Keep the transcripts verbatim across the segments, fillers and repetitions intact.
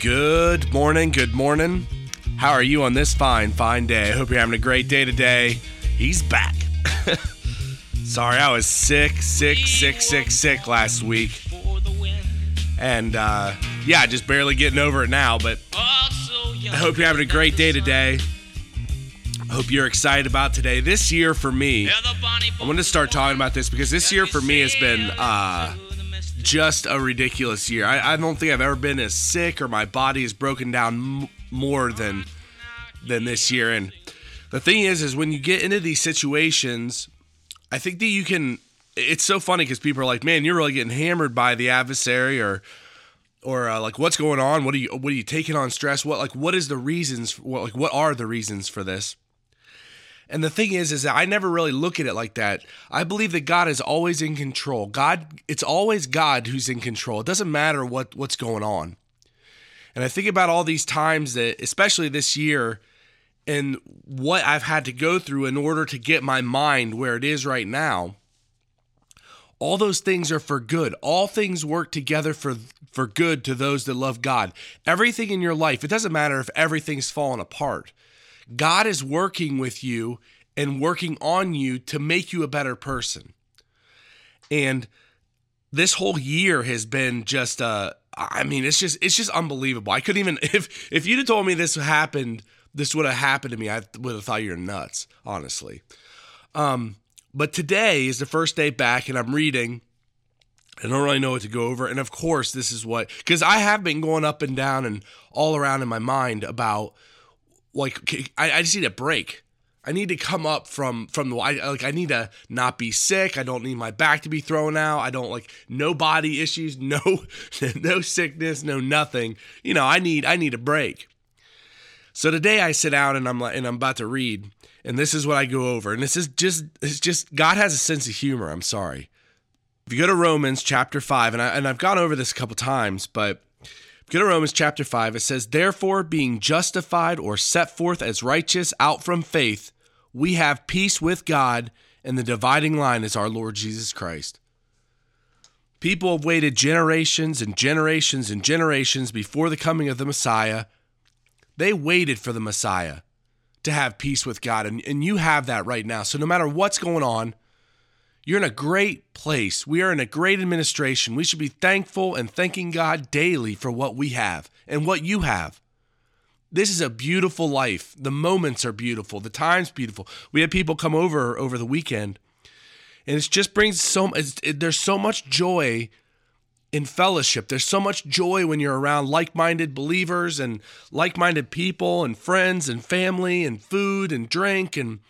Good morning, good morning. How are you on this fine, fine day? I hope you're having a great day today. He's back. Sorry, I was sick, sick, sick, sick, sick last week. And uh, yeah, just barely getting over it now, but I hope you're having a great day today. I hope you're excited about today. This year for me, I want to start talking about this because this year for me has been uh, just a ridiculous year. I, I don't think I've ever been as sick or my body is broken down m- more than than this year. And the thing is, is when you get into these situations, I think that you can, it's so funny because people are like, man, you're really getting hammered by the adversary or or uh, like, what's going on? What are you, what are you taking on stress? What, like, what is the reasons, for, what, like, what are the reasons for this? And the thing is, is that I never really look at it like that. I believe that God is always in control. God, it's always God who's in control. It doesn't matter what, what's going on. And I think about all these times that, especially this year, and what I've had to go through in order to get my mind where it is right now, all those things are for good. All things work together for, for good to those that love God. Everything in your life, it doesn't matter if everything's falling apart. God is working with you and working on you to make you a better person. And this whole year has been just, uh, I mean, it's just it's just unbelievable. I couldn't even, if, if you'd have told me this happened, this would have happened to me, I would have thought you're nuts, honestly. Um, but today is the first day back, and I'm reading. I don't really know what to go over. And of course, this is what, because I have been going up and down and all around in my mind about, like, I, I just need a break. I need to come up from, from the, I, like, I need to not be sick. I don't need my back to be thrown out. I don't, like, no body issues, no, no sickness, no nothing. You know, I need, I need a break. So today I sit down and I'm like, and I'm about to read, and this is what I go over. And this is just, it's just, God has a sense of humor. I'm sorry. If you go to Romans chapter five, and I, and I've gone over this a couple times, but if you go to Romans chapter five, it says, therefore being justified or set forth as righteous out from faith, we have peace with God, and the dividing line is our Lord Jesus Christ. People have waited generations and generations and generations before the coming of the Messiah. They waited for the Messiah to have peace with God, and, and you have that right now. So no matter what's going on, you're in a great place. We are in a great administration. We should be thankful and thanking God daily for what we have and what you have. This is a beautiful life. The moments are beautiful. The time's beautiful. We had people come over over the weekend, and it just brings so it's, it, there's so much joy in fellowship. There's so much joy when you're around like-minded believers and like-minded people and friends and family and food and drink. And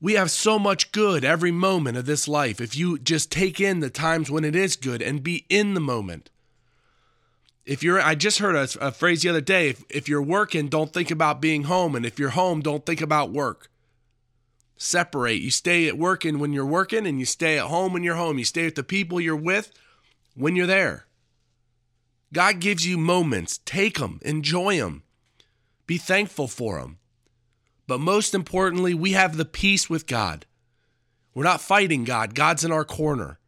we have so much good every moment of this life if you just take in the times when it is good and be in the moment. If you're, I just heard a, a phrase the other day, if, if you're working, don't think about being home. And if you're home, don't think about work. Separate. You stay at work and when you're working, and you stay at home when you're home. You stay with the people you're with when you're there. God gives you moments. Take them. Enjoy them. Be thankful for them. But most importantly, we have the peace with God. We're not fighting God. God's in our corner.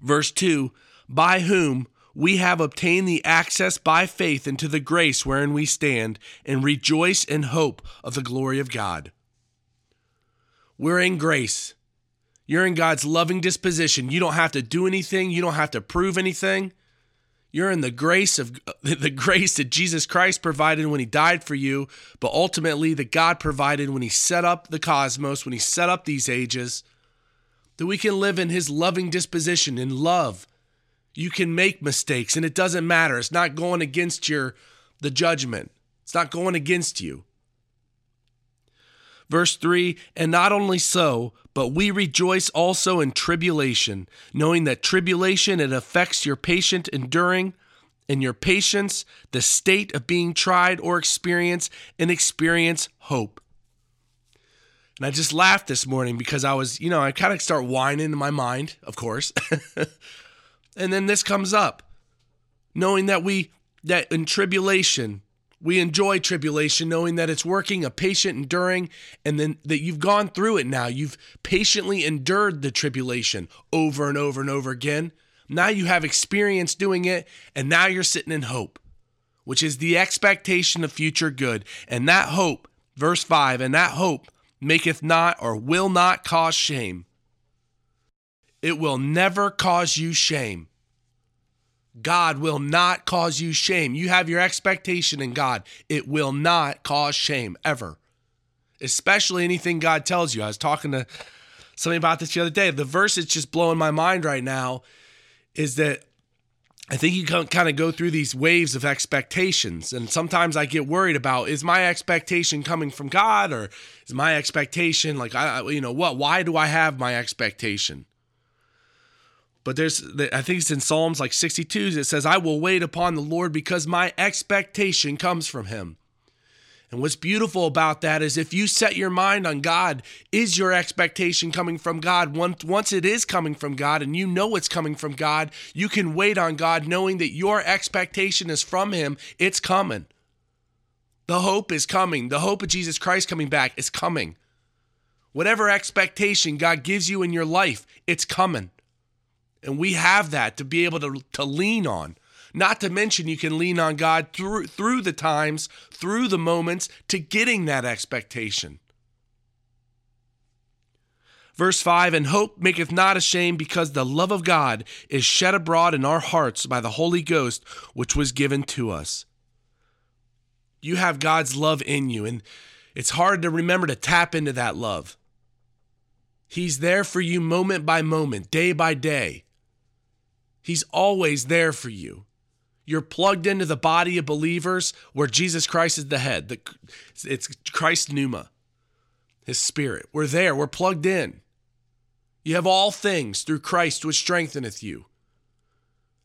Verse two, by whom we have obtained the access by faith into the grace wherein we stand and rejoice in hope of the glory of God. We're in grace. You're in God's loving disposition. You don't have to do anything. You don't have to prove anything. You're in the grace of the grace that Jesus Christ provided when he died for you, but ultimately that God provided when he set up the cosmos, when he set up these ages, that we can live in his loving disposition, in love. You can make mistakes, and it doesn't matter. It's not going against your the judgment. It's not going against you. Verse three, and not only so, but we rejoice also in tribulation, knowing that tribulation, it affects your patient enduring, and your patience, the state of being tried or experience, and experience hope. And I just laughed this morning because I was, you know, I kind of start whining in my mind, of course. And then this comes up, knowing that we, that in tribulation, we enjoy tribulation, knowing that it's working, a patient enduring, and then that you've gone through it now. You've patiently endured the tribulation over and over and over again. Now you have experience doing it, and now you're sitting in hope. which is the expectation of future good. And that hope, verse five, and that hope maketh not or will not cause shame. It will never cause you shame. God will not cause you shame. You have your expectation in God. It will not cause shame ever, especially anything God tells you. I was talking to somebody about this the other day. The verse that's just blowing my mind right now is that I think you can kind of go through these waves of expectations. And sometimes I get worried about, is my expectation coming from God, or is my expectation like, I, you know, what, why do I have my expectation? But there's, I think it's in Psalms like sixty-two, it says, I will wait upon the Lord because my expectation comes from him. And what's beautiful about that is if you set your mind on God, is your expectation coming from God? Once it is coming from God and you know it's coming from God, you can wait on God knowing that your expectation is from him. It's coming. The hope is coming. The hope of Jesus Christ coming back is coming. Whatever expectation God gives you in your life, it's coming. And we have that to be able to, to lean on. Not to mention you can lean on God through through the times, through the moments, to getting that expectation. Verse five, and hope maketh not ashamed, because the love of God is shed abroad in our hearts by the Holy Ghost, which was given to us. You have God's love in you, and it's hard to remember to tap into that love. He's there for you moment by moment, day by day. He's always there for you. You're plugged into the body of believers where Jesus Christ is the head. The, it's Christ pneuma, his spirit. We're there. We're plugged in. You have all things through Christ which strengtheneth you.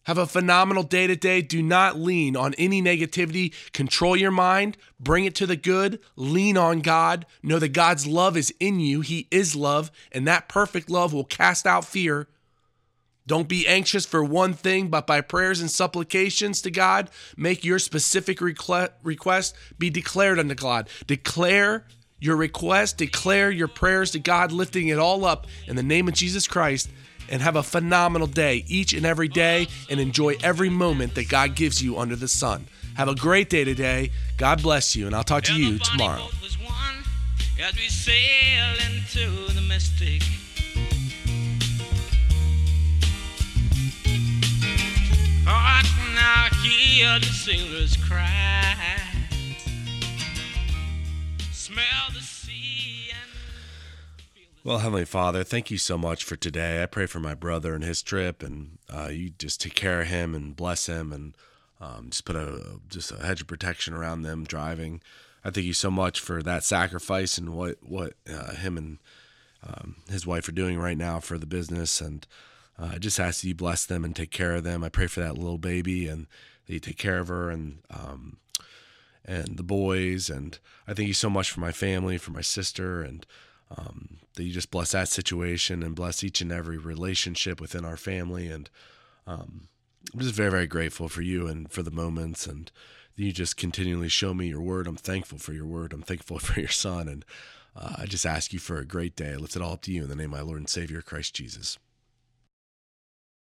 Have a phenomenal day today. Do not lean on any negativity. Control your mind. Bring it to the good. Lean on God. Know that God's love is in you. He is love, and that perfect love will cast out fear. Don't be anxious for one thing, but by prayers and supplications to God, make your specific request be declared unto God. Declare your request. Declare your prayers to God, lifting it all up in the name of Jesus Christ. And have a phenomenal day each and every day, and enjoy every moment that God gives you under the sun. Have a great day today. God bless you, and I'll talk to you tomorrow. As we sail into the mystic, oh, I can now hear the sailors cry. Smell the sea. Well, Heavenly Father, thank you so much for today. I pray for my brother and his trip, and uh, you just take care of him and bless him, and um, just put a just a hedge of protection around them driving. I thank you so much for that sacrifice and what what uh, him and um, his wife are doing right now for the business, and uh, I just ask that you bless them and take care of them. I pray for that little baby and that you take care of her and um, and the boys, and I thank you so much for my family, for my sister, and. Um, that you just bless that situation and bless each and every relationship within our family. And um, I'm just very, very grateful for you and for the moments. And you just continually show me your word. I'm thankful for your word. I'm thankful for your son. And uh, I just ask you for a great day. I lift it all up to you in the name of my Lord and Savior, Christ Jesus.